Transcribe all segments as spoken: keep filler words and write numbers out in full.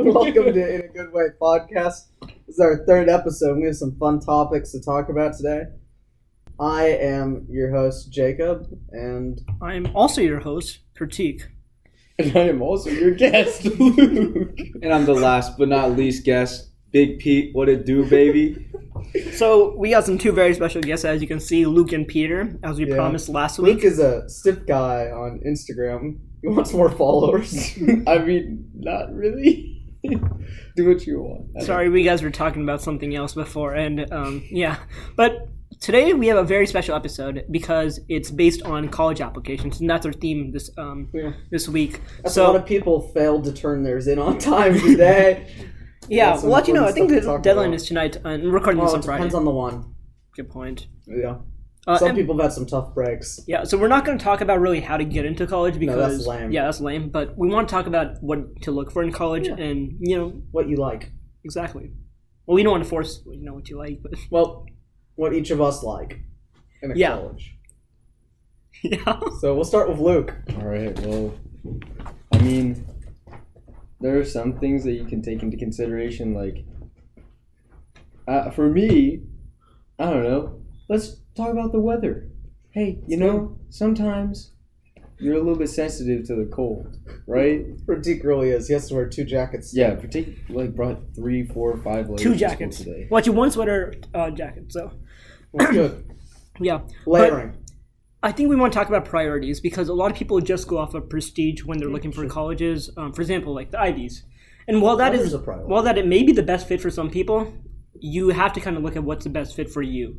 Welcome to In a Good Way Podcast. This is our third episode. We have some fun topics to talk about today. I am your host, Jacob, and... I am also your host, Pratik. And I am also your guest, Luke. And I'm the last but not least guest, Big Pete. What it do, baby? So, we got some two very special guests, as you can see, Luke and Peter, as we yeah. promised last week. Luke is a stiff guy on Instagram. He wants more followers. I mean, not really. Do what you want. Sorry, we guys were talking about something else before, and um, yeah. But today we have a very special episode because it's based on college applications, and that's our theme this um yeah. this week. That's so, a lot of people failed to turn theirs in on time today. Yeah, well, let you know, I think the deadline about. is tonight, and we're recording oh, this on Friday. Depends on the one. Good point. Yeah. Uh, Some and, people have had some tough breaks. Yeah, so we're not going to talk about really how to get into college because... No, that's lame. Yeah, that's lame, but we want to talk about what to look for in college yeah. and, you know... What you like. Exactly. Well, we don't want to force, you know, what you like, but... Well, what each of us like in a yeah. college. Yeah. So we'll start with Luke. All right, well, I mean, there are some things that you can take into consideration, like... Uh, for me, I don't know, let's... talk about the weather. Hey, you know, sometimes you're a little bit sensitive to the cold, right? Pratik really is. He has to wear two jackets. Yeah, Pratik like brought three, four, five layers. Two jackets today. Well, you one sweater uh, jacket. So, well, good. Yeah, layering. But I think we want to talk about priorities because a lot of people just go off of prestige when they're looking for colleges. Um, for example, like the Ivies, and while that Weather's is a priority. while that it may be the best fit for some people, you have to kind of look at what's the best fit for you.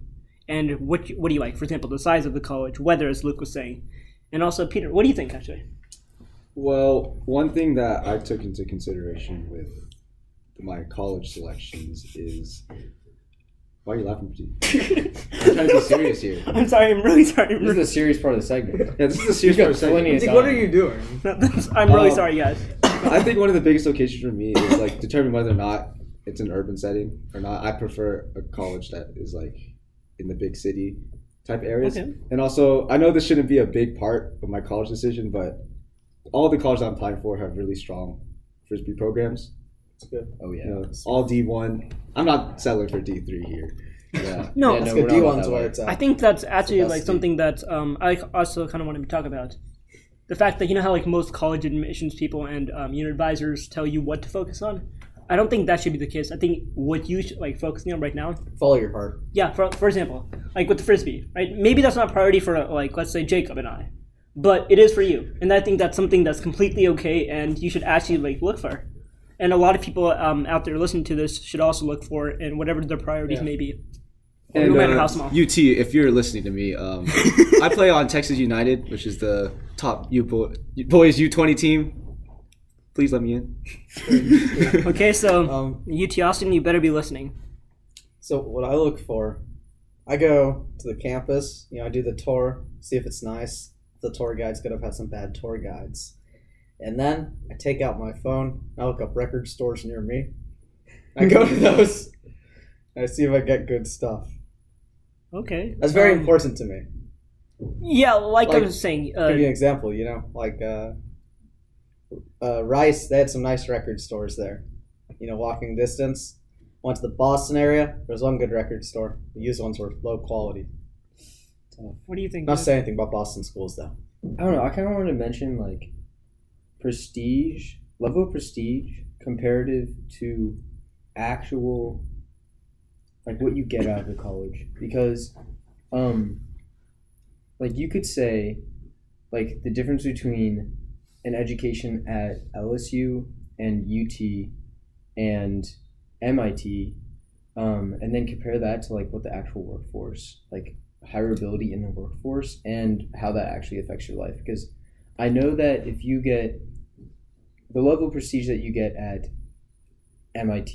And what what do you like? For example, the size of the college, weather, as Luke was saying. And also, Peter, what do you think, actually? Well, one thing that I took into consideration with my college selections is... Why are you laughing, Pratik? I'm trying to be serious here. I'm sorry, I'm really sorry. I'm this really... is the serious part of the segment. Yeah, this is the serious part of the segment. Like, what are you doing? I'm really um, sorry, guys. I think one of the biggest locations for me is, like, determine whether or not it's an urban setting or not. I prefer a college that is, like... in the big city type areas. Okay. And also, I know this shouldn't be a big part of my college decision, but all the colleges I'm applying for have really strong Frisbee programs. That's good. Oh yeah. You know, all D one. I'm not settling for D three here. Yeah. no, yeah, no good. D one's where it's at. I think that's actually like something that um, I also kind of wanted to talk about. The fact that, you know how like most college admissions people and um, your advisors tell you what to focus on? I don't think that should be the case. I think what you should, like focusing on right now. Follow your heart. Yeah, for for example, like with the Frisbee, right? Maybe that's not a priority for like let's say Jacob and I, but it is for you, and I think that's something that's completely okay, and you should actually like look for. And a lot of people um, out there listening to this should also look for it, and whatever their priorities yeah. may be, and, no matter uh, how small. U T, if you're listening to me, um, I play on Texas United, which is the top U boy, boys U twenty team. Please let me in. Okay, so um, U T Austin, you better be listening. So what I look for, I go to the campus, you know, I do the tour, see if it's nice. The tour guide's good. I've had some bad tour guides. And then I take out my phone. I look up record stores near me. I go to those. And I see if I get good stuff. Okay. That's very um, important to me. Yeah, like, like I was saying. Uh, give you an example, you know, like... Uh, Uh, Rice, they had some nice record stores there. You know, walking distance. Went to the Boston area. There was one good record store. The used ones were low quality. So, what do you think? Not to say anything about Boston schools, though. I don't know. I kind of wanted to mention, like, prestige, level of prestige, comparative to actual, like, what you get out of the college. Because, um, like, you could say, like, the difference between... an education at L S U and U T and M I T, um, and then compare that to like what the actual workforce, like hireability in the workforce and how that actually affects your life. Because I know that if you get the level of prestige that you get at M I T,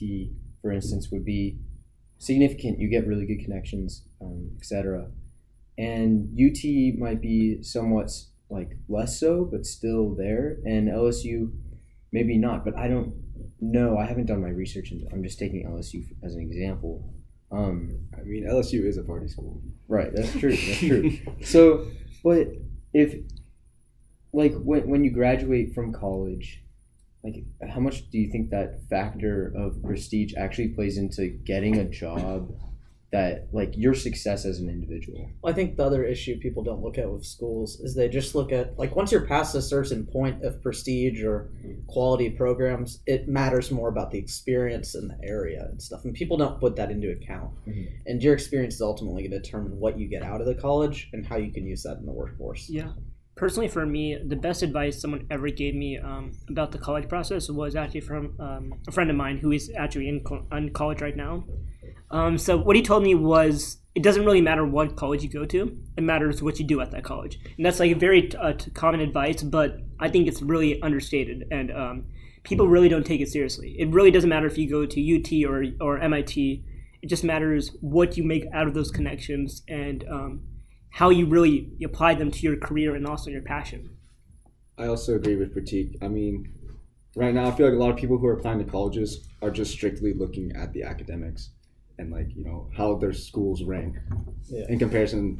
for instance, would be significant. You get really good connections, um, et cetera. And U T might be somewhat like less so, but still there, and L S U maybe not, but I don't know. I haven't done my research, and I'm just taking L S U as an example. Um, I mean, L S U is a party school. Right, that's true, that's true. So, but if, like, when when you graduate from college, like, how much do you think that factor of prestige actually plays into getting a job that, like, your success as an individual? Well, I think the other issue people don't look at with schools is they just look at, like, once you're past a certain point of prestige or quality programs, it matters more about the experience in the area and stuff. And people don't put that into account. Mm-hmm. And your experience is ultimately going to determine what you get out of the college and how you can use that in the workforce. Yeah. Personally, for me, the best advice someone ever gave me um, about the college process was actually from um, a friend of mine who is actually in, co- in college right now. Um, so what he told me was, it doesn't really matter what college you go to, it matters what you do at that college. And that's like very uh, common advice, but I think it's really understated, and um, people really don't take it seriously. It really doesn't matter if you go to U T or, or M I T, it just matters what you make out of those connections and um, how you really apply them to your career and also your passion. I also agree with Pratik. I mean, right now I feel like a lot of people who are applying to colleges are just strictly looking at the academics and, like, you know, how their schools rank yeah. in comparison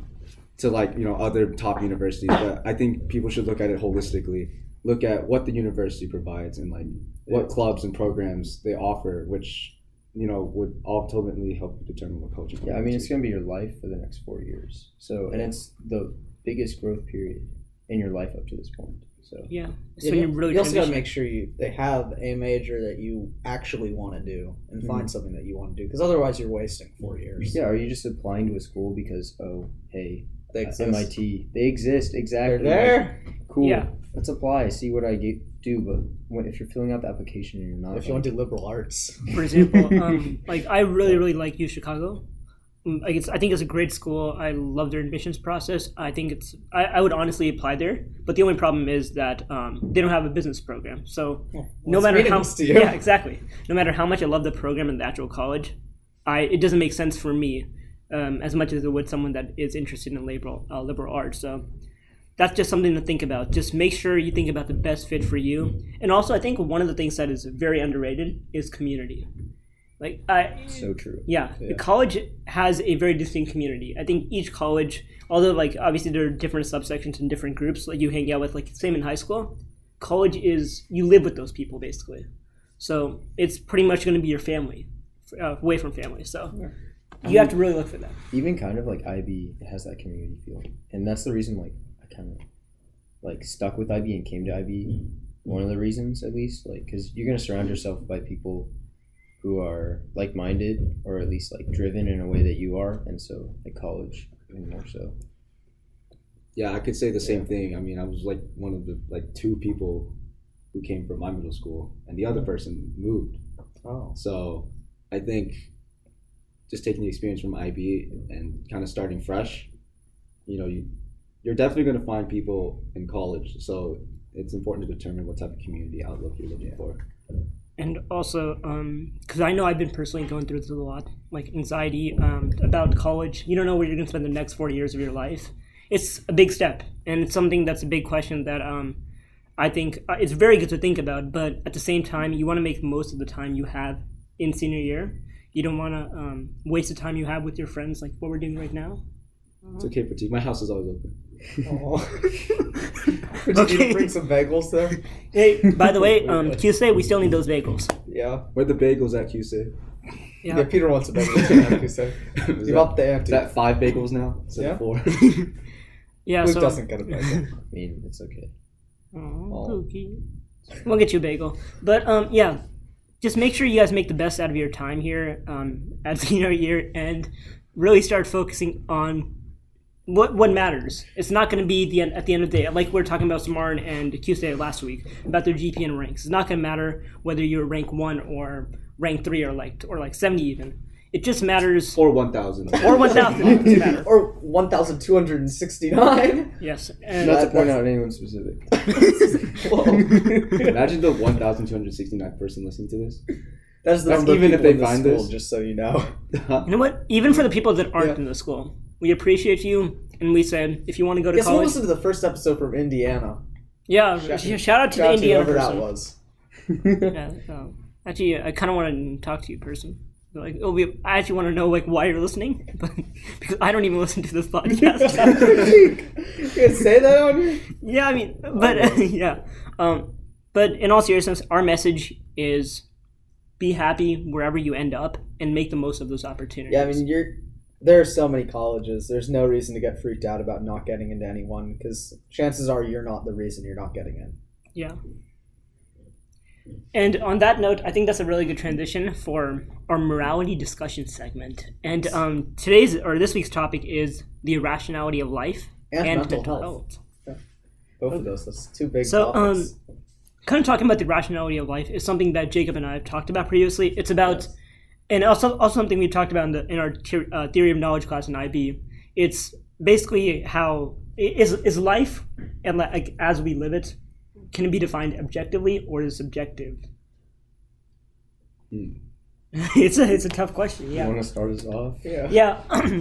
to, like, you know, other top universities. But I think people should look at it holistically, look at what the university provides and, like, what yeah. clubs and programs they offer, which, you know, would ultimately help you determine what college. Yeah, I mean, it's going to be your life for the next four years. So, and it's the biggest growth period in your life up to this point. So yeah, so yeah, you really you also got to make sure you they have a major that you actually want to do and mm-hmm. find something that you want to do, because otherwise you're wasting four years. Yeah, are you just applying to a school because oh hey, they uh, M I T they exist exactly? They're there. Cool. Yeah. Let's apply. See what I get. Do, but if you're filling out the application and you're not, if you want to do liberal arts, for example, um, like I really, really like U Chicago. Like it's, I think it's a great school. I love their admissions process. I think it's, I, I would honestly apply there. But the only problem is that um, they don't have a business program. So yeah, well, no matter how, yeah, exactly. No matter how much I love the program and the actual college, I it doesn't make sense for me um, as much as it would someone that is interested in liberal uh, liberal arts. So. That's just something to think about. Just make sure you think about the best fit for you. And also, I think one of the things that is very underrated is community. Like, I, so true. Yeah, yeah. The college has a very distinct community. I think each college, although, like, obviously there are different subsections and different groups, like you hang out with, like, same in high school, college is, you live with those people, basically. So it's pretty much going to be your family, uh, away from family, so... Yeah. You I mean, have to really look for that. Even kind of, like, I B has that community feeling. And that's the reason, like, kind of like stuck with I B and came to I B, one of the reasons at least, like, because you're going to surround yourself by people who are like-minded or at least like driven in a way that you are, and so like college even more so. Yeah, I could say the same yeah. thing. I mean, I was like one of the like two people who came from my middle school and the other person moved. Oh. So I think just taking the experience from I B and kind of starting fresh, you know, you You're definitely going to find people in college, so it's important to determine what type of community outlook you're looking yeah. for. And also, because um, I know I've been personally going through this a lot, like anxiety um, about college. You don't know where you're going to spend the next forty years of your life. It's a big step, and it's something that's a big question that um, I think uh, it's very good to think about, but at the same time, you want to make the most of the time you have in senior year. You don't want to um, waste the time you have with your friends, like what we're doing right now. It's okay, Pratik. My house is always open. Would okay. you need to bring some bagels there? Hey, by the way, um, Q C, we still need those bagels. Yeah. Where are the bagels at, Q C? Yeah. yeah, Peter wants a bagel. Q C. You up there? Is that five bagels now? Is yeah. four? yeah, Luke so... doesn't get a bagel. I mean, it's okay. Oh, okay. We'll get you a bagel. But, um, yeah, just make sure you guys make the best out of your time here um, at senior year and really start focusing on What what matters. It's not going to be the end, at the end of the day, like we were talking about Samarn and Q C last week about their G P A and ranks. It's not going to matter whether you're rank one or rank three or like or like seventy even. It just matters. Or one thousand. Or one thousand. Or one thousand two hundred and sixty-nine. Yes. And not to point out anyone specific. Imagine the one thousand two hundred sixty-nine person listening to this. That's the number. Even if they find this, just so you know. You know what? Even for the people that aren't yeah. in the school. We appreciate you, and we said if you want to go to yes, college. Yes, we listened to the first episode from Indiana. Yeah, shout, shout out to shout the Indiana to person. That was. yeah, so. Actually, I kind of want to talk to you, person. Like, it'll be, I actually want to know like why you're listening, but, because I don't even listen to this podcast. You can say that on you? Yeah, I mean, but oh, uh, yeah, um, But in all seriousness, our message is be happy wherever you end up and make the most of those opportunities. Yeah, I mean, you're, there are so many colleges. There's no reason to get freaked out about not getting into any one because chances are you're not the reason you're not getting in. Yeah. And on that note, I think that's a really good transition for our morality discussion segment. And um, today's or this week's topic is the irrationality of life and, and mental, mental health. health. Both okay. of those. That's two big so, topics. So, um, kind of talking about the irrationality of life is something that Jacob and I have talked about previously. It's about, yes. and also also something we talked about in the in our ter- uh, theory of knowledge class in I B. It's basically how is is life and like as we live it. Can it be defined objectively or is it subjective? Hmm. it's a it's a tough question. Yeah. You want to start us off? Yeah. Yeah.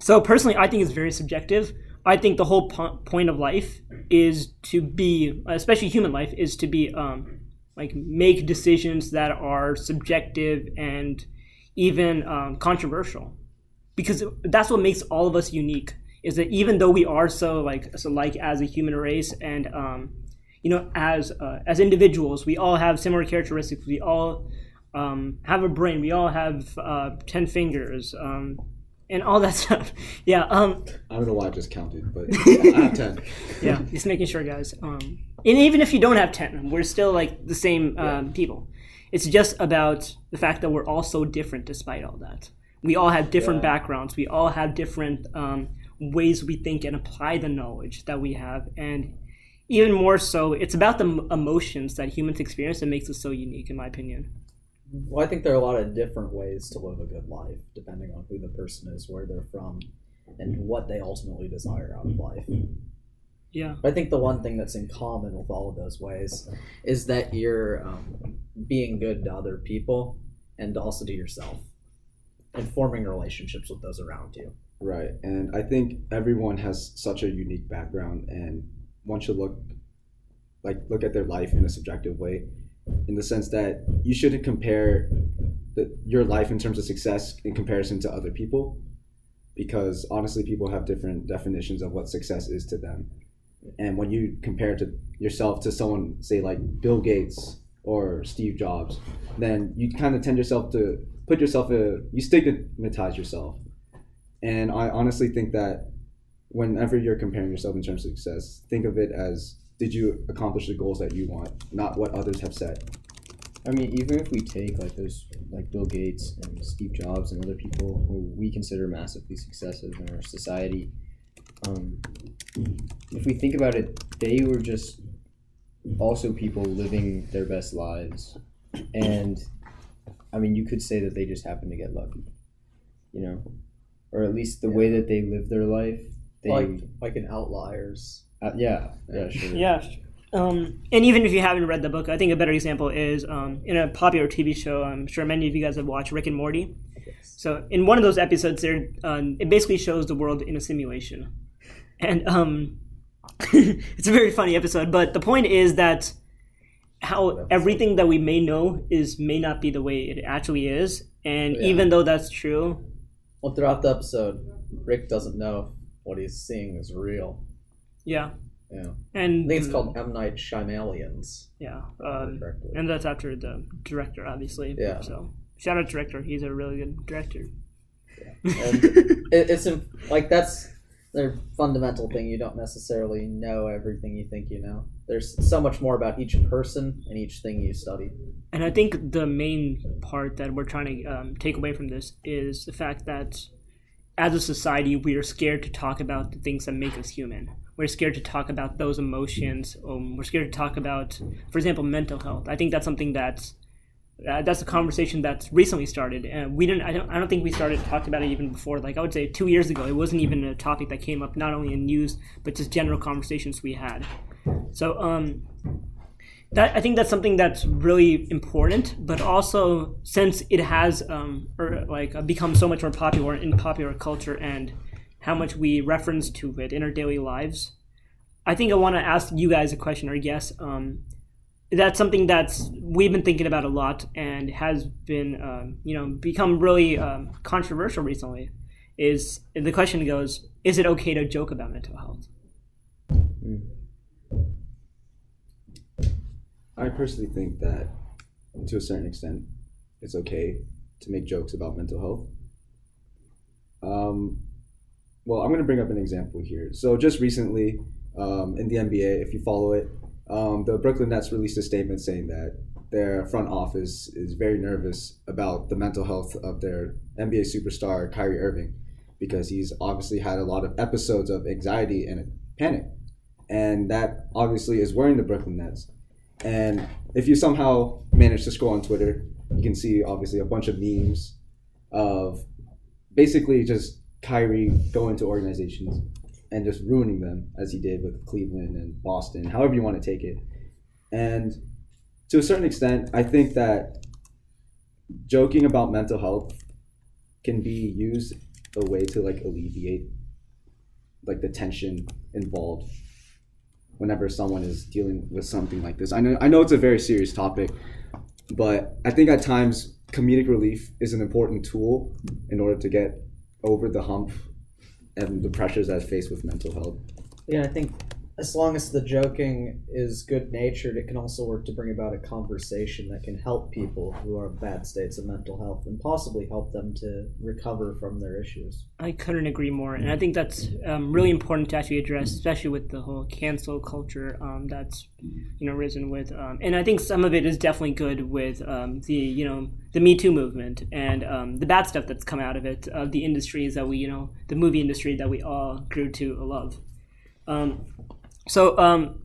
So personally, I think it's very subjective. I think the whole po- point of life is to be, especially human life, is to be um, like make decisions that are subjective and even um, controversial, because that's what makes all of us unique. Is that even though we are so like so like as a human race and um, you know, as uh, as individuals, we all have similar characteristics. We all um, have a brain. We all have uh, ten fingers um, and all that stuff. Yeah. Um, I don't know why I just counted, but I have ten. Yeah, just making sure, guys. Um, and even if you don't have ten, we're still like the same um, yeah. people. It's just about the fact that we're all so different despite all that. We all have different yeah. backgrounds. We all have different um, ways we think and apply the knowledge that we have. And even more so, it's about the emotions that humans experience that makes us so unique, in my opinion. Well, I think there are a lot of different ways to live a good life, depending on who the person is, where they're from, and what they ultimately desire out of life. Yeah. But I think the one thing that's in common with all of those ways is that you're um, being good to other people and also to yourself, and forming relationships with those around you. Right, and I think everyone has such a unique background, and one should look like look at their life in a subjective way, in the sense that you shouldn't compare the, your life in terms of success in comparison to other people, because honestly people have different definitions of what success is to them. And when you compare to yourself to someone, say like Bill Gates or Steve Jobs, then you kind of tend yourself to put yourself a, you stigmatize yourself. And I honestly think that whenever you're comparing yourself in terms of success, think of it as, did you accomplish the goals that you want, not what others have set? I mean, even if we take like those, like Bill Gates and Steve Jobs and other people who we consider massively successful in our society, um, if we think about it, they were just also people living their best lives. And I mean, you could say that they just happened to get lucky, you know, or at least the yeah. way that they live their life. They, like like an outliers. Uh, yeah, yeah, sure. Yeah, um, and even if you haven't read the book, I think a better example is um, in a popular T V show. I'm sure many of you guys have watched Rick and Morty. Yes. So in one of those episodes, there um, it basically shows the world in a simulation, and um, it's a very funny episode. But the point is that how everything that we may know is may not be the way it actually is, and yeah. even though that's true, well, throughout the episode, Rick doesn't know what he's seeing is real. Yeah. Yeah. And I think it's called M Night Shyamalan's. Yeah. Um, and that's after the director, obviously. Yeah. So shout out director. He's a really good director. Yeah. And it, it's like that's their fundamental thing. You don't necessarily know everything you think you know. There's so much more about each person and each thing you study. And I think the main part that we're trying to um, take away from this is the fact that as a society, we are scared to talk about the things that make us human. We're scared to talk about those emotions. Um, we're scared to talk about, for example, mental health. I think that's something that's uh, that's a conversation that's recently started. And we didn't. I don't. I don't think we started talking about it even before. Like I would say, two years ago, it wasn't even a topic that came up not only in news but just general conversations we had. So um, that I think that's something that's really important. But also, since it has um, or like become so much more popular in popular culture and how much we reference to it in our daily lives, I think I want to ask you guys a question or a guess. Um, that's something that's we've been thinking about a lot and has been um, you know become really um, controversial recently. Is the question goes: is it okay to joke about mental health? Mm. I personally think that, to a certain extent, it's okay to make jokes about mental health. Um, well, I'm going to bring up an example here. So just recently, um, in the N B A, if you follow it, um, the Brooklyn Nets released a statement saying that their front office is very nervous about the mental health of their N B A superstar, Kyrie Irving, because he's obviously had a lot of episodes of anxiety and panic. And that obviously is worrying the Brooklyn Nets. And if you somehow manage to scroll on Twitter, you can see obviously a bunch of memes of basically just Kyrie going to organizations and just ruining them, as he did with Cleveland and Boston, however you want to take it. And to a certain extent, I think that joking about mental health can be used a way to like alleviate like the tension involved whenever someone is dealing with something like this. I know I know it's a very serious topic, but I think at times comedic relief is an important tool in order to get over the hump and the pressures that are faced with mental health. Yeah, I think as long as the joking is good-natured, it can also work to bring about a conversation that can help people who are in bad states of mental health and possibly help them to recover from their issues. I couldn't agree more, and I think that's um, really important to actually address, especially with the whole cancel culture um, that's you know risen with. Um, and I think some of it is definitely good with um, the you know the Me Too movement and um, the bad stuff that's come out of it, of uh, the industries that we you know the movie industry that we all grew to love. Um, So um,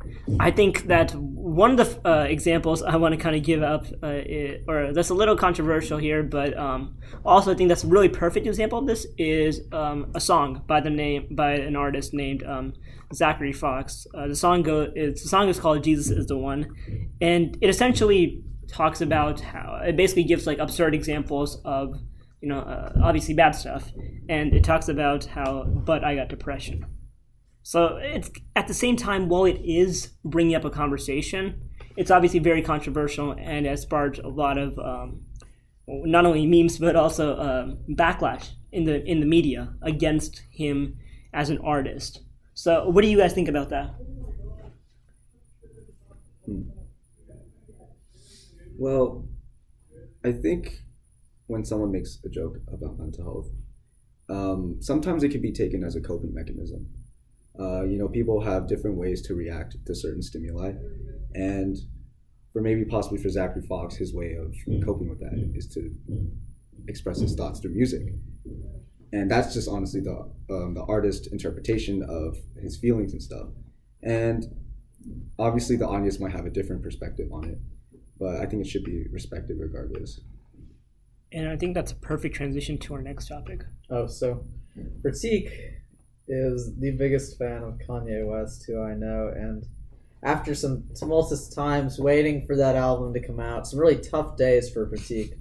I think that one of the uh, examples I want to kind of give up, uh, it, or that's a little controversial here, but um, also I think that's a really perfect example of this is um, a song by the name by an artist named um, Zachary Fox. Uh, the song go is the song is called Jesus Is the One, and it essentially talks about how it basically gives like absurd examples of you know uh, obviously bad stuff, and it talks about how but I got depression. So it's at the same time, while it is bringing up a conversation, it's obviously very controversial and has sparked a lot of um, not only memes but also um, backlash in the in the media against him as an artist. So what do you guys think about that? Well, I think when someone makes a joke about mental health, um, sometimes it can be taken as a coping mechanism. Uh, you know, people have different ways to react to certain stimuli, and for maybe possibly for Zachary Fox, his way of coping with that is to express his thoughts through music, and that's just honestly the um, the artist interpretation of his feelings and stuff. And obviously, the audience might have a different perspective on it, but I think it should be respected regardless. And I think that's a perfect transition to our next topic. Oh, so critique is the biggest fan of Kanye West who I know, and after some tumultuous times waiting for that album to come out, some really tough days for Pratik.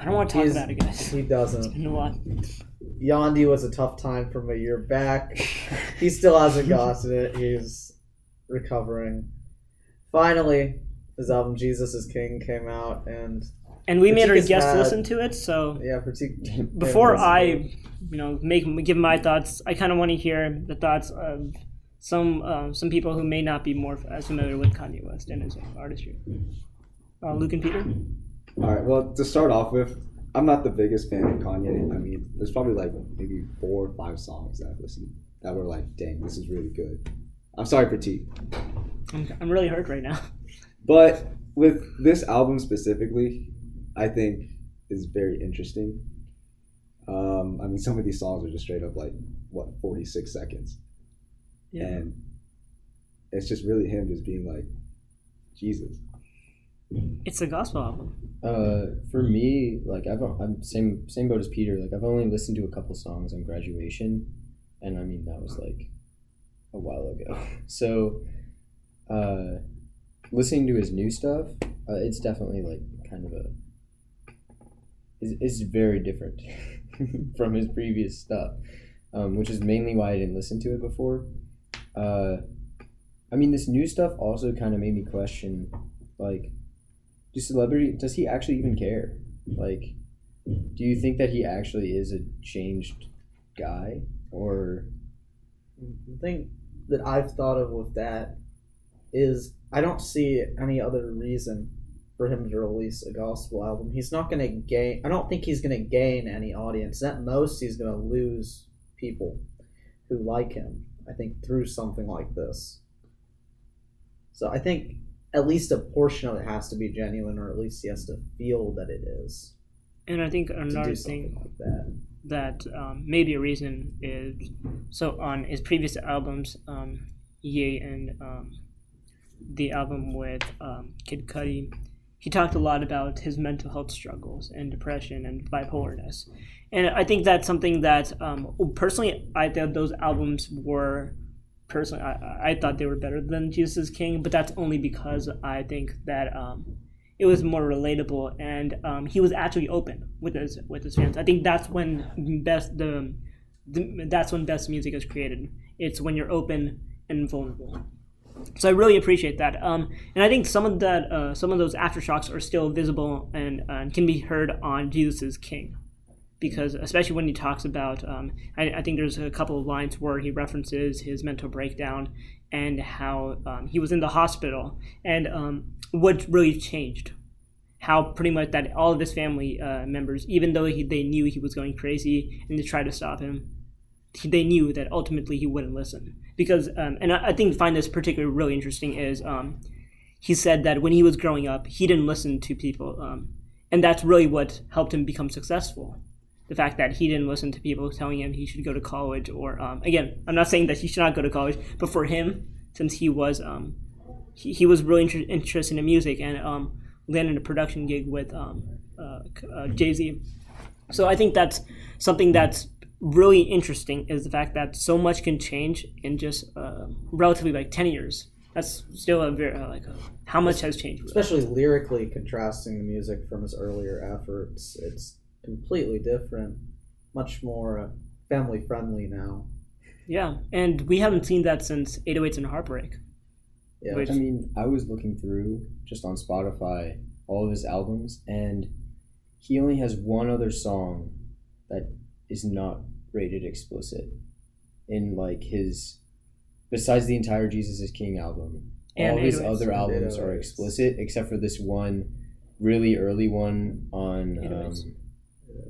I don't want to talk about it, guys. He doesn't. It's been a lot. Yandi was a tough time from a year back. He still hasn't gotten it. He's recovering. Finally, his album Jesus Is King came out, and And we Pratik made our guests had, listen to it, so yeah, Pratik, before I, you know, make give my thoughts, I kind of want to hear the thoughts of some uh, some people who may not be more as familiar with Kanye West and his artistry. Uh, Luke and Peter. All right. Well, to start off with, I'm not the biggest fan of Kanye. I mean, there's probably like maybe four or five songs that I've listened to that were like, dang, this is really good. I'm sorry, Pratik. I'm I'm really hurt right now. But with this album specifically, I think is very interesting. Um, I mean, some of these songs are just straight up like, what, forty-six seconds. Yeah. And it's just really him just being like, Jesus. It's a gospel album. Uh, for me, like, I've, I'm same same boat as Peter. Like, I've only listened to a couple songs on Graduation. And I mean, that was like a while ago. So uh, listening to his new stuff, uh, it's definitely like kind of a, it's very different from his previous stuff, um, which is mainly why I didn't listen to it before. Uh, I mean, this new stuff also kind of made me question, like, do celebrity, does he actually even care? Like, do you think that he actually is a changed guy? Or the thing that I've thought of with that is I don't see any other reason for him to release a gospel album. He's not going to gain... I don't think he's going to gain any audience. At most, he's going to lose people who like him, I think, through something like this. So I think at least a portion of it has to be genuine, or at least he has to feel that it is. And I think another thing like that, that um, maybe a reason is... So on his previous albums, um, Ye and um, the album with um, Kid Cudi... He talked a lot about his mental health struggles and depression and bipolarness. And I think that's something that, um, personally, I thought those albums were, personally, I, I thought they were better than Jesus is King, but that's only because I think that um, it was more relatable, and um, he was actually open with his with his fans. I think that's when best the, the that's when best music is created. It's when you're open and vulnerable. So I really appreciate that, um, and I think some of that, uh, some of those aftershocks are still visible and uh, can be heard on Jesus is King, because especially when he talks about, um, I, I think there's a couple of lines where he references his mental breakdown and how um, he was in the hospital and um, what really changed, how pretty much that all of his family uh, members, even though he, they knew he was going crazy and they tried to stop him, they knew that ultimately he wouldn't listen. Because, um, and I, I think find this particularly really interesting is um, he said that when he was growing up, he didn't listen to people. Um, and that's really what helped him become successful. The fact that he didn't listen to people telling him he should go to college or, um, again, I'm not saying that he should not go to college, but for him, since he was um, he, he was really inter- interested in music and um, landed a production gig with um, uh, uh, Jay-Z. So I think that's something that's really interesting, is the fact that so much can change in just uh, relatively like ten years. That's still a very uh, like a, how much has changed, especially that. Lyrically contrasting the music from his earlier efforts, it's completely different, much more family friendly now. Yeah, and we haven't seen that since eight oh eights and Heartbreak. Yeah, which... I mean, I was looking through just on Spotify all of his albums, and he only has one other song that is not rated explicit in like his, besides the entire Jesus is King album, and all his other albums are explicit except for this one really early one on um,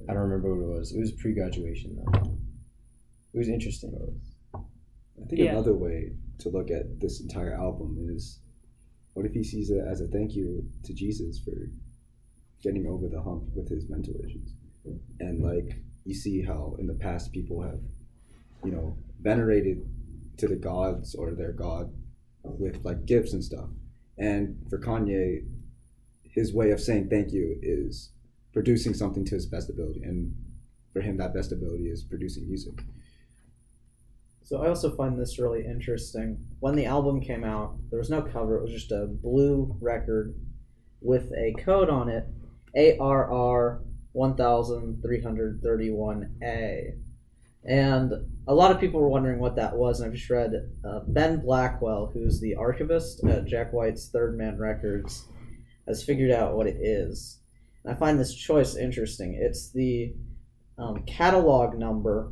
I don't remember what it was. It was pre-Graduation though. It was interesting. I think yeah. Another way to look at this entire album is, what if he sees it as a thank you to Jesus for getting over the hump with his mental issues? And like, you see how in the past people have, you know, venerated to the gods or their god with like gifts and stuff. And for Kanye, his way of saying thank you is producing something to his best ability. And for him, that best ability is producing music. So I also find this really interesting. When the album came out, there was no cover. It was just a blue record with a code on it, A R R one thousand three hundred thirty-one A. And a lot of people were wondering what that was, and I've just read uh, Ben Blackwell, who's the archivist at Jack White's Third Man Records, has figured out what it is. And I find this choice interesting. It's the um, catalog number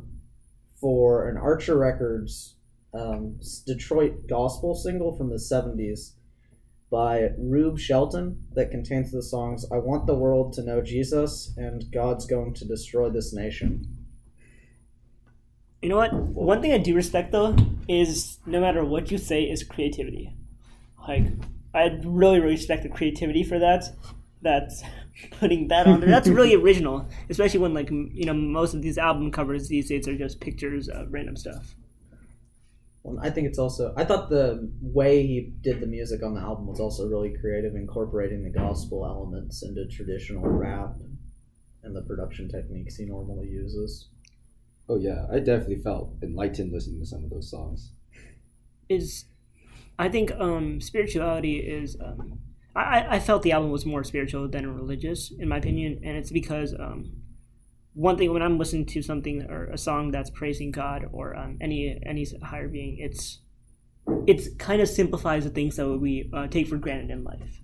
for an Archer Records um, Detroit gospel single from the seventies by Rube Shelton that contains the songs I Want the World to Know Jesus and God's Going to Destroy This Nation. You know what? One thing I do respect, though, is no matter what you say, is creativity. Like, I really, really respect the creativity for that. That's putting that on there. That's really original, especially when, like, you know, most of these album covers these days are just pictures of random stuff. Well, I think it's also... I thought the way he did the music on the album was also really creative, incorporating the gospel elements into traditional rap and the production techniques he normally uses. Oh, yeah. I definitely felt enlightened listening to some of those songs. Is, I think um, spirituality is... Um, I, I felt the album was more spiritual than religious, in my opinion, and it's because... Um, One thing, when I'm listening to something or a song that's praising God or um, any any higher being, it's it's kind of simplifies the things that we uh, take for granted in life.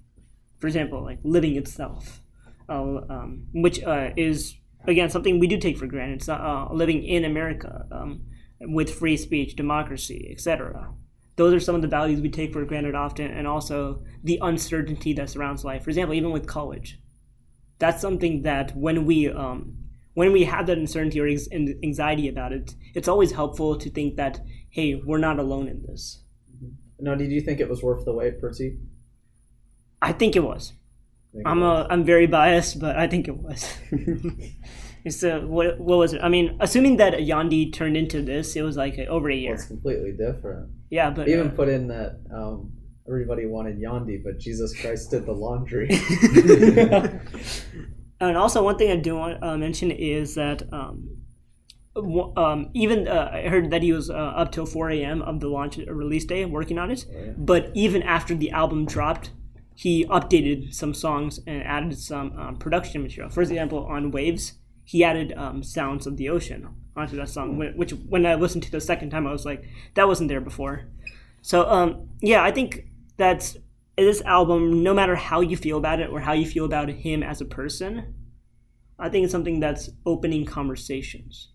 For example, like living itself, uh, um, which uh, is, again, something we do take for granted. It's, uh, living in America um, with free speech, democracy, et cetera. those are some of the values we take for granted often, and also the uncertainty that surrounds life. For example, even with college, that's something that when we um, when we have that uncertainty or anxiety about it, it's always helpful to think that, hey, we're not alone in this. Now, did you think it was worth the wait, Percy? I think it was. Think I'm it was. a I'm very biased, but I think it was. So what what was it? I mean, assuming that Yandi turned into this, it was like over a year. Well, it's completely different. Yeah, but they even uh, put in that um, everybody wanted Yandi, but Jesus Christ did the laundry. And also, one thing I do want to uh, mention is that um, um, even uh, I heard that he was uh, up till four a.m. of the launch release day working on it. Oh, yeah. But even after the album dropped, he updated some songs and added some um, production material. For example, on Waves, he added um, Sounds of the Ocean onto that song, which when I listened to the second time, I was like, that wasn't there before. So um, yeah, I think that's... this album, no matter how you feel about it or how you feel about him as a person, I think it's something that's opening conversations.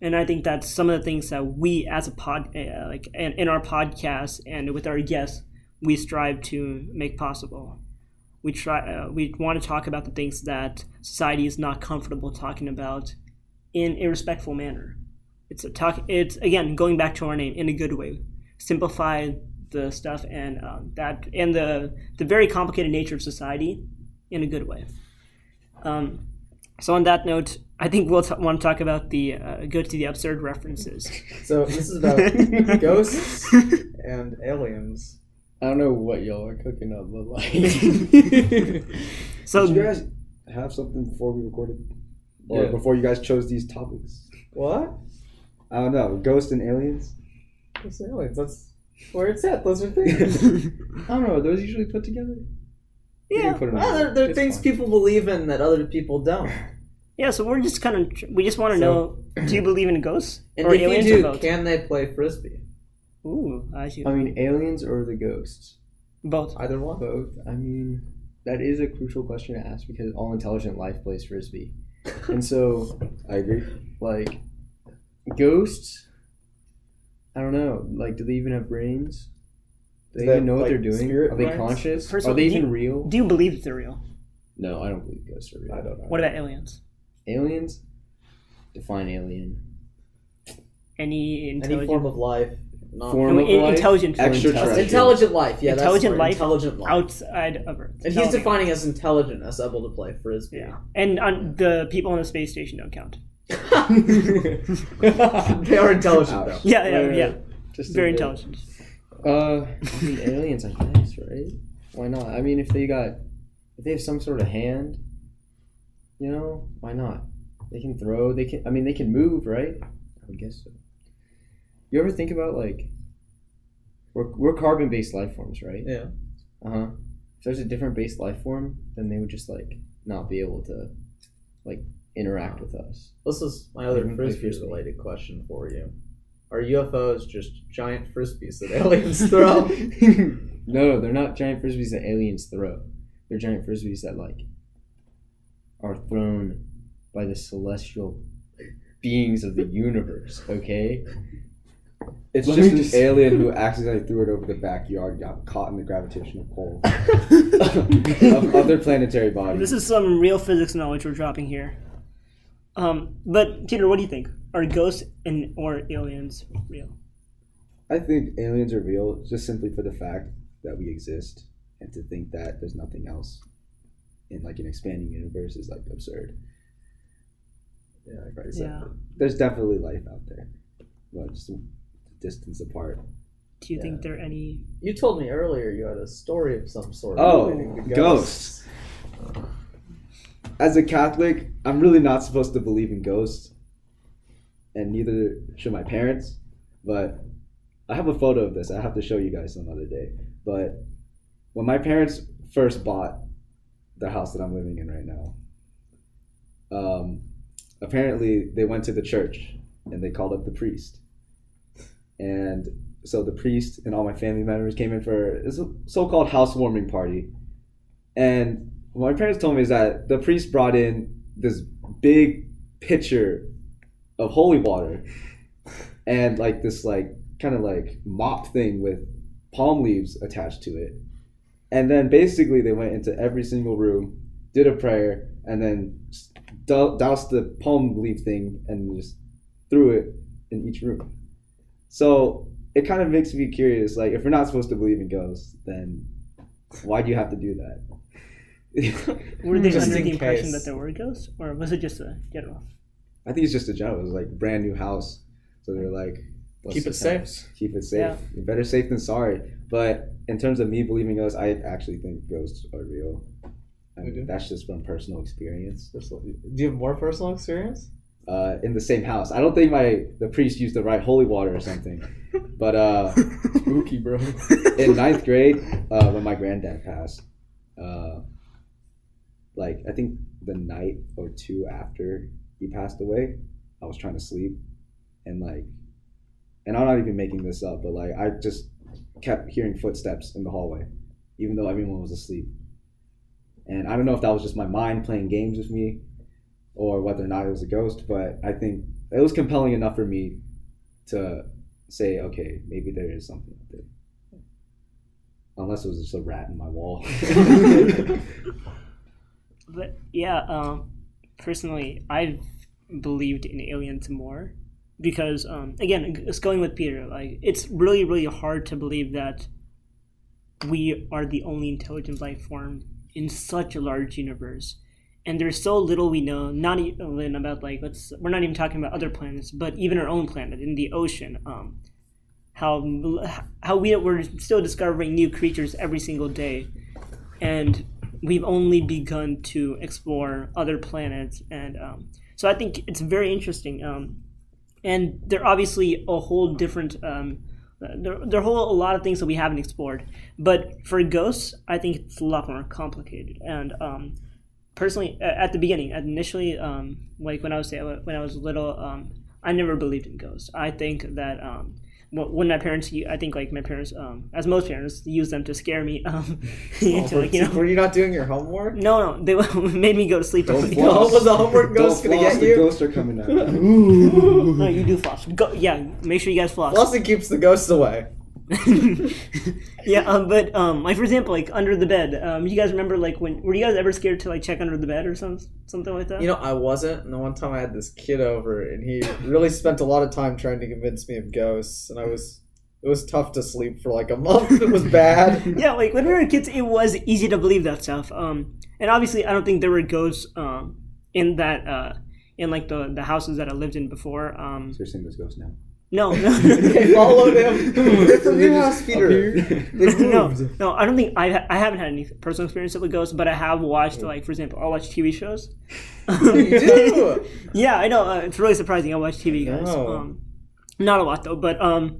And I think that's some of the things that we as a pod, uh, like in, in our podcast and with our guests, we strive to make possible. We try, uh, we want to talk about the things that society is not comfortable talking about in a respectful manner. It's a talk. It's again, going back to our name, in a good way, simplify the stuff and um, that and the the very complicated nature of society in a good way. Um, so on that note, I think we'll t- want to talk about the uh, go to the absurd references. So this is about ghosts and aliens. I don't know what y'all are cooking up, but like, so did you guys have something before we recorded, or yeah. before you guys chose these topics? What? I don't know. Ghosts and aliens. Ghosts and aliens. That's where it's at, those are things. I don't know, are those usually put together? Yeah, put well, they're, they're things fine. People believe in that other people don't. Yeah, so we're just kind of, we just want to so, know, do you believe in ghosts? And or if aliens you do, or can they play Frisbee? Ooh, I see. I mean, aliens or the ghosts? Both. Either one? Both. I mean, that is a crucial question to ask because all intelligent life plays Frisbee. And so, I agree. Like, ghosts... I don't know. Like, do they even have brains? Do they that, even know what like, they're doing? Are they brains? Conscious? First are they even you, real? Do you believe that they're real? No, I don't believe ghosts are real. I don't know. What about aliens? Aliens? Define alien. Any intelligent... Any form of life. Not form of in, life? Intelligent. Extraterrestrial. Intelligent life. Yeah, intelligent that's life Intelligent life. Outside of Earth. And he's defining us intelligent as able to play Frisbee. Yeah. And on the people on the space station don't count. They are intelligent though. Yeah, yeah, right, yeah. Right. Just very intelligent. Uh, I mean, aliens, I guess, right? Why not? I mean, if they got, if they have some sort of hand, you know, why not? They can throw. They can. I mean, they can move, right? I would guess so. You ever think about like, we're we're carbon-based life forms, right? Yeah. Uh huh. If there's a different based life form, then they would just like not be able to, like. Interact with us. This is my other Frisbee related question for you. Are U F Os just giant Frisbees that aliens throw? No, they're not giant Frisbees that aliens throw. They're giant Frisbees that like are thrown by the celestial beings of the universe, okay? It's Let just an just... alien who accidentally threw it over the backyard and got caught in the gravitational pull of other planetary bodies. This is some real physics knowledge we're dropping here. Um, but Peter, what do you think? Are ghosts and or aliens real? I think aliens are real just simply for the fact that we exist, and to think that there's nothing else in like an expanding universe is like absurd. Yeah, like right. So yeah. There's definitely life out there, but just a distance apart. Do you yeah. think there are any? You told me earlier you had a story of some sort. Oh, ghosts. ghosts. As a Catholic, I'm really not supposed to believe in ghosts, and neither should my parents, but I have a photo of this. I have to show you guys some other day. But when my parents first bought the house that I'm living in right now, um, apparently they went to the church and they called up the priest. And so the priest and all my family members came in for a so-called housewarming party. And what my parents told me is that the priest brought in this big pitcher of holy water and like this like kind of like mop thing with palm leaves attached to it. And then basically they went into every single room, did a prayer, and then doused the palm leaf thing and just threw it in each room. So it kind of makes me curious, like, if we're not supposed to believe in ghosts, then why do you have to do that? Were they just under the impression case. that there were ghosts, or was it just a general? I think it's just a general. It was like brand new house, so they're like, keep it safe. Keep it safe. Yeah. You're better safe than sorry. But in terms of me believing ghosts, I actually think ghosts are real. I mean, that's just from personal experience. Do you have more personal experience? Uh, in the same house. I don't think my the priest used the right holy water or something. But uh, spooky, bro. In ninth grade, uh, when my granddad passed, uh, like I think the night or two after he passed away, I was trying to sleep, and like, and I'm not even making this up, but like I just kept hearing footsteps in the hallway, even though everyone was asleep. And I don't know if that was just my mind playing games with me or whether or not it was a ghost, but I think it was compelling enough for me to say, okay, maybe there is something out there. Unless it was just a rat in my wall. But yeah, um, personally, I've believed in aliens more because, um, again, it's going with Peter. Like, it's really, really hard to believe that we are the only intelligent life form in such a large universe, and there's so little we know, not even about, like, let's we're not even talking about other planets, but even our own planet in the ocean, um how how we we're still discovering new creatures every single day, and we've only begun to explore other planets. And um so I think it's very interesting, um and they're obviously a whole different um There, there are a whole a lot of things that we haven't explored. But for ghosts, I think it's a lot more complicated. And um, personally, at the beginning, initially, um, like when I was when I was little, um, I never believed in ghosts. I think that um, when my parents, I think like my parents, um, as most parents, use them to scare me. Um, oh, to, like, you know, were you not doing your homework? No, no, they made me go to sleep. Don't floss. The homework ghosts gonna get you. The ghosts are coming out. Ooh. No, you do floss. Go, yeah, make sure you guys floss. Flossing keeps the ghosts away. yeah, um, but um, like for example, like under the bed. Um, you guys remember like when were you guys ever scared to like check under the bed or some something like that? You know, I wasn't. And the one time I had this kid over, and he really spent a lot of time trying to convince me of ghosts, and I was it was tough to sleep for like a month. It was bad. Yeah, like when we were kids, it was easy to believe that stuff. Um, and obviously, I don't think there were ghosts um in that uh in like the the houses that I lived in before. Um, so you're saying there's ghosts now? No, no. They followed him. They're from your house, Peter. No, no. I don't think I. Ha- I haven't had any personal experience with ghosts, but I have watched, like, for example, I watch T V shows. You do? Yeah, I know. Uh, it's really surprising. I watch T V, guys. No. Um, not a lot though, but um,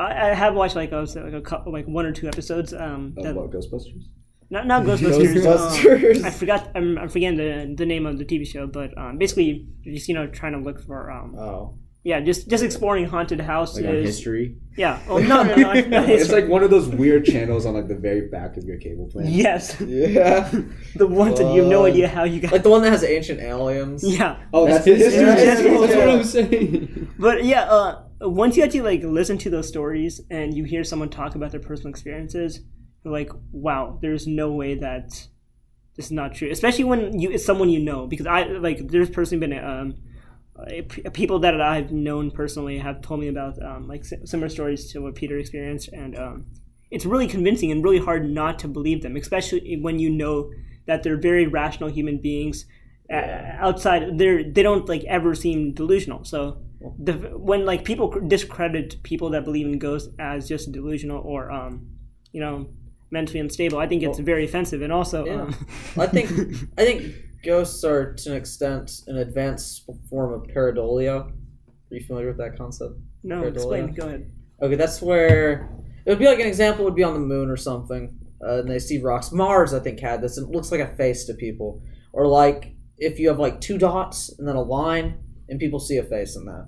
I, I have watched like I was like a couple, like one or two episodes. Um, that, oh, what, Ghostbusters? Not not Ghostbusters. Ghostbusters. Um, I forgot. I'm, I'm forgetting the the name of the T V show, but um, basically, just you know, trying to look for um. Oh. Yeah, just just exploring haunted houses. Like on History? Yeah. Oh, no, no, no. no it's like one of those weird channels on like the very back of your cable plan. Yes. Yeah. The ones uh, that you have no idea how you got. Like the one that has ancient aliens. Yeah. Oh, that's, that's History. Yeah, that's yeah. what I'm saying. But yeah, uh, once you actually like listen to those stories and you hear someone talk about their personal experiences, you're like, wow, there's no way that this is not true. Especially when you it's someone you know. Because I like there's personally been a... Um, people that I've known personally have told me about um, like similar stories to what Peter experienced, and um, it's really convincing and really hard not to believe them, especially when you know that they're very rational human beings. Yeah. Uh, outside, they're they don't like ever seem delusional. So the, when like people discredit people that believe in ghosts as just delusional or um, you know mentally unstable, I think it's well, very offensive. And also, yeah. um, I think I think. Ghosts are, to an extent, an advanced form of pareidolia. Are you familiar with that concept? No, pareidolia? Explain. Go ahead. Okay, that's where... It would be like an example would be on the moon or something, uh, and they see rocks. Mars, I think, had this, and it looks like a face to people. Or, like, if you have, like, two dots and then a line, and people see a face in that.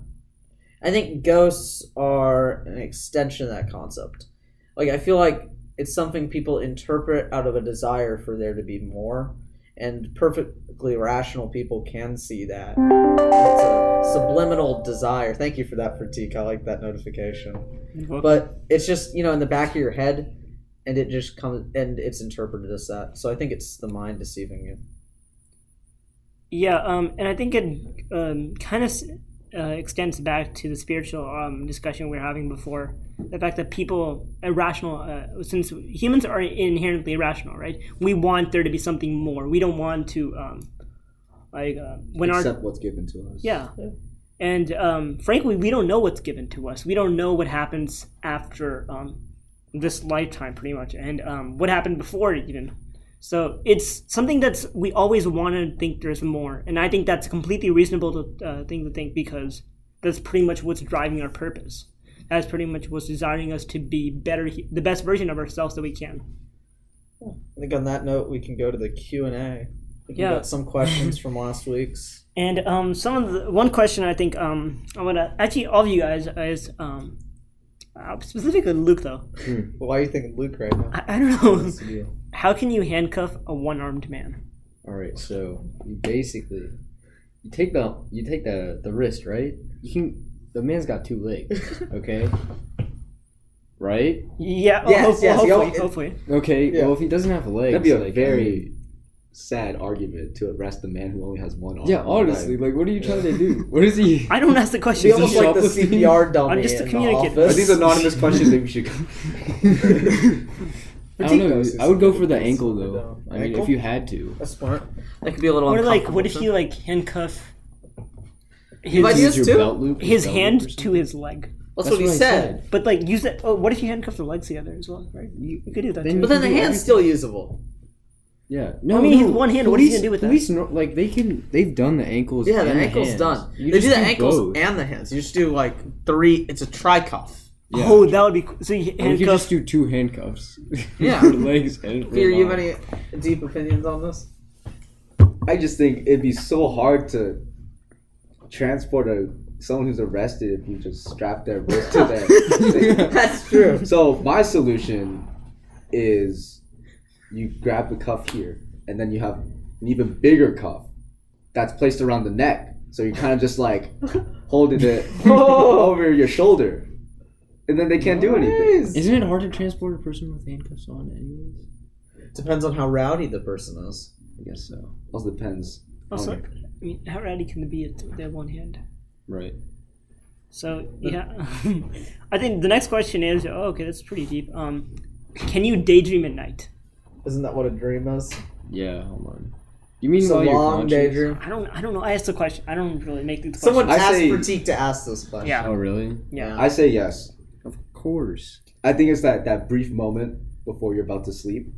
I think ghosts are an extension of that concept. Like, I feel like it's something people interpret out of a desire for there to be more. and perfectly rational people can see that. It's a subliminal desire. Thank you for that, critique. I like that notification. But it's just, you know, in the back of your head, and it just comes, and it's interpreted as that. So I think it's the mind deceiving you. Yeah, um, and I think it um, kind of uh, extends back to the spiritual um, discussion we were having before. The fact that people, irrational, uh, since humans are inherently irrational, right? We want there to be something more. We don't want to, um, like, uh, when accept our... Accept what's given to us. Yeah. yeah. And um, frankly, we don't know what's given to us. We don't know what happens after um, this lifetime, pretty much, and um, what happened before even. So it's something that's we always want to think there's more, and I think that's a completely reasonable to, uh, thing to think, because that's pretty much what's driving our purpose. That's pretty much what's desiring us to be better, the best version of ourselves that we can. Yeah. I think on that note, we can go to the Q and A. We got some questions from last week's. And um, some of the, one question I think um, I want to actually all of you guys is. Um, Uh, specifically Luke, though. Mm. Well, why are you thinking Luke right now? I, I don't know. How can you handcuff a one-armed man? All right, so you basically you take the you take the the wrist, right? You can. The man's got two legs, okay? Right? Yeah. Yes, hopefully, yes, hopefully, it, hopefully. Okay. Yeah. Well, if he doesn't have legs, that'd be a like, very I mean, sad argument to arrest the man who only has one arm. Yeah, honestly, like, what are you trying to do? What is he? I don't ask the questions. He almost like the C P R dummy. I'm just a communicator. Are these anonymous questions that we should? I don't know. I would go for the ankle though. I mean, if you had to. That's smart. That could be a little. Or like, what if you like handcuff his his hand to his leg? That's, That's what, what he said. said. But like, use that. Oh, what if you handcuff the legs together as well? Right? You could do that too. But then the hand's still usable. Yeah. No, I mean, no. He's one hand. Police, what are you gonna do with that? Police, no, like they can, they've done the ankles. Yeah, the and ankles the done. You they do the do ankles both. And the hands. You just do like three. It's a tricuff. Yeah. Oh, that would be so. You, handcuff. You just do two handcuffs. Yeah. For legs and for Peter, you have any deep opinions on this? I just think it'd be so hard to transport a someone who's arrested if you just strap their wrist to their. That's true. So my solution is. You grab the cuff here, and then you have an even bigger cuff that's placed around the neck. So you're kind of just like holding it over your shoulder, and then they can't nice. do anything. Isn't it hard to transport a person with handcuffs on, anyways? Depends on how rowdy the person is. I guess so. Also depends. Also, like, I mean, how rowdy can they be with their one hand? Right. So yeah, I think the next question is. Oh, okay, that's pretty deep. Um, can you daydream at night? Isn't that what a dream is? Yeah, hold on. You mean so long daydream? I don't. I don't know. I asked the question. I don't really make the question. Someone asked Pratik to ask this question. Yeah. Oh, really? Yeah. I say yes. Of course. I think it's that, that brief moment before you're about to sleep,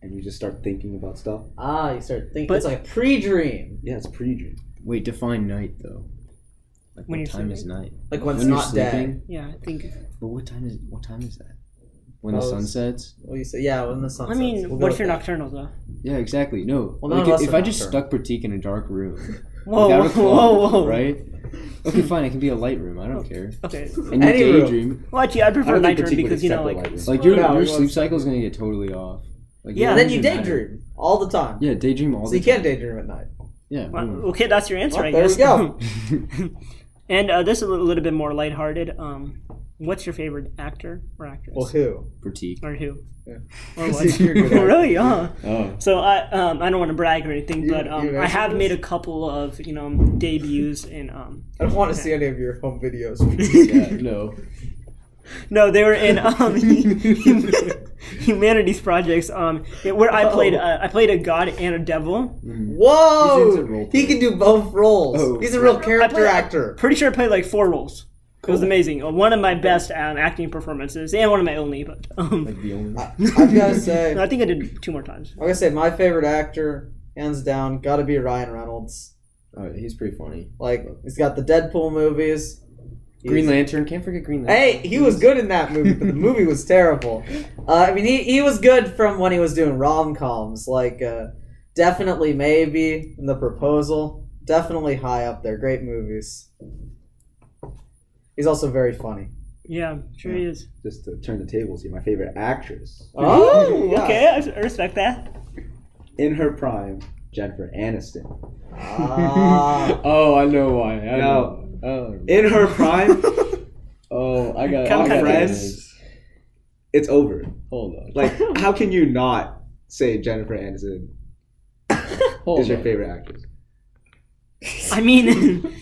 and you just start thinking about stuff. Ah, you start thinking. But it's like pre-dream. Yeah, it's pre-dream. Wait, define night though. Like when what time sleeping? Is night? Like when, when it's not day. Yeah, I think. But what time is what time is that? When oh, the sun sets? Well, you say, yeah, when the sun sets. I mean, we'll what if you're that. nocturnal, though? Yeah, exactly. No. Well, like, if I just stuck Pratik in a dark room. whoa, whoa, whoa, whoa. Right? Okay, fine. It can be a light room. I don't okay. care. Okay. And you daydream. Well, actually, I prefer I night room because, you know, like... Like, your, no, your sleep cycle is going to get totally off. Like, yeah, then you daydream matter. all the time. Yeah, daydream all so the time. So you can't daydream at night. Yeah. Well, okay, that's your answer, well, I guess. There we go. And uh, this is a little bit more lighthearted. Um... What's your favorite actor or actress? Well, who? Pratik. Or who? Yeah. Or what? Really? Huh? Oh. So I um I don't want to brag or anything, you, but um I have made a couple of you know debuts in um. I don't want to see any of your home videos. Yeah, no. No, they were in um humanities projects um where I played uh, I played a god and a devil. Whoa! He can do both roles. Oh. He's a real character played, actor. I'm pretty sure I played like four roles. Cool. It was amazing. One of my best um, acting performances, and one of my only. But um, like the only. I, I've got to say, no, I think I did two more times. I've got to say, my favorite actor, hands down, got to be Ryan Reynolds. Oh, he's pretty funny. Like he's got the Deadpool movies, he's, Green Lantern. Can't forget Green Lantern. Hey, he, he was, was good in that movie, but the movie was terrible. Uh, I mean, he he was good from when he was doing rom coms, like uh, Definitely Maybe and The Proposal. Definitely high up there. Great movies. He's also very funny. Yeah, sure yeah. he is. Just to turn the tables here, my favorite actress. Oh, yeah. Okay, I respect that. In her prime, Jennifer Aniston. Ah. oh, I know why. I no. know. Oh. In her prime. oh, I got on Friends. It's over. Hold on. Like, how can you not say Jennifer Aniston Hold is on. your favorite actress? I mean,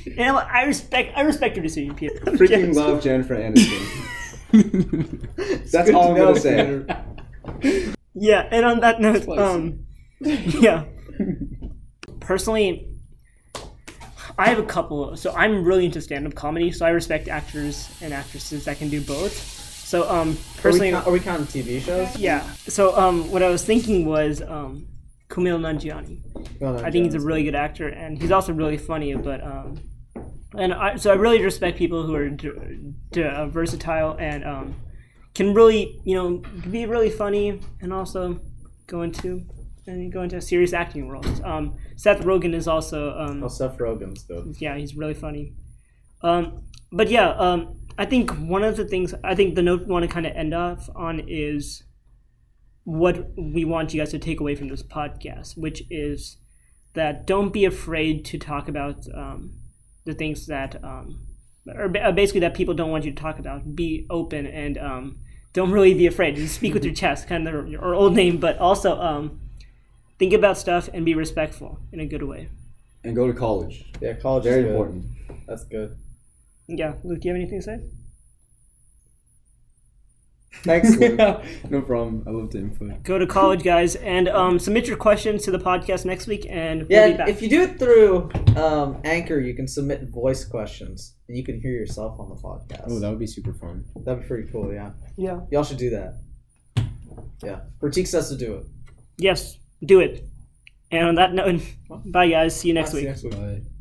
you know, I respect I respect your decision, Peter. I freaking Jennifer. love Jennifer Aniston. That's all I'm gonna say. Yeah, and on that note, um, yeah. Personally, I have a couple. Of, so I'm really into stand-up comedy. So I respect actors and actresses that can do both. So um, personally, are we, ca- are we counting T V shows? Yeah. So um, what I was thinking was um, Kumail Nanjiani. Well, I think he's a really good actor, and he's also really funny. But um, and I, so I really respect people who are d- d- uh, versatile and um, can really, you know, be really funny and also go into and go into serious acting roles. Um, Seth Rogen is also. Um, oh, Seth Rogen's good. Yeah, he's really funny. Um, but yeah, um, I think one of the things I think the note we want to kind of end off on is what we want you guys to take away from this podcast, which is that don't be afraid to talk about um, the things that, um, or basically that people don't want you to talk about. Be open and um, don't really be afraid. Just speak with your chest, kind of your old name, but also um, think about stuff and be respectful in a good way. And go to college. Yeah, college Very is Very important. That's good. Yeah. Luke, do you have anything to say? Thanks, Luke. No problem. I love the input. Go to college, guys, and um, submit your questions to the podcast next week, and we'll yeah, be back. If you do it through um, Anchor, you can submit voice questions, and you can hear yourself on the podcast. Oh, that would be super fun. That'd be pretty cool, yeah. Yeah. Y'all should do that. Yeah. Pratik says to do it. Yes, do it. And on that note, bye, guys. See you next I'll week. See you next week. Bye.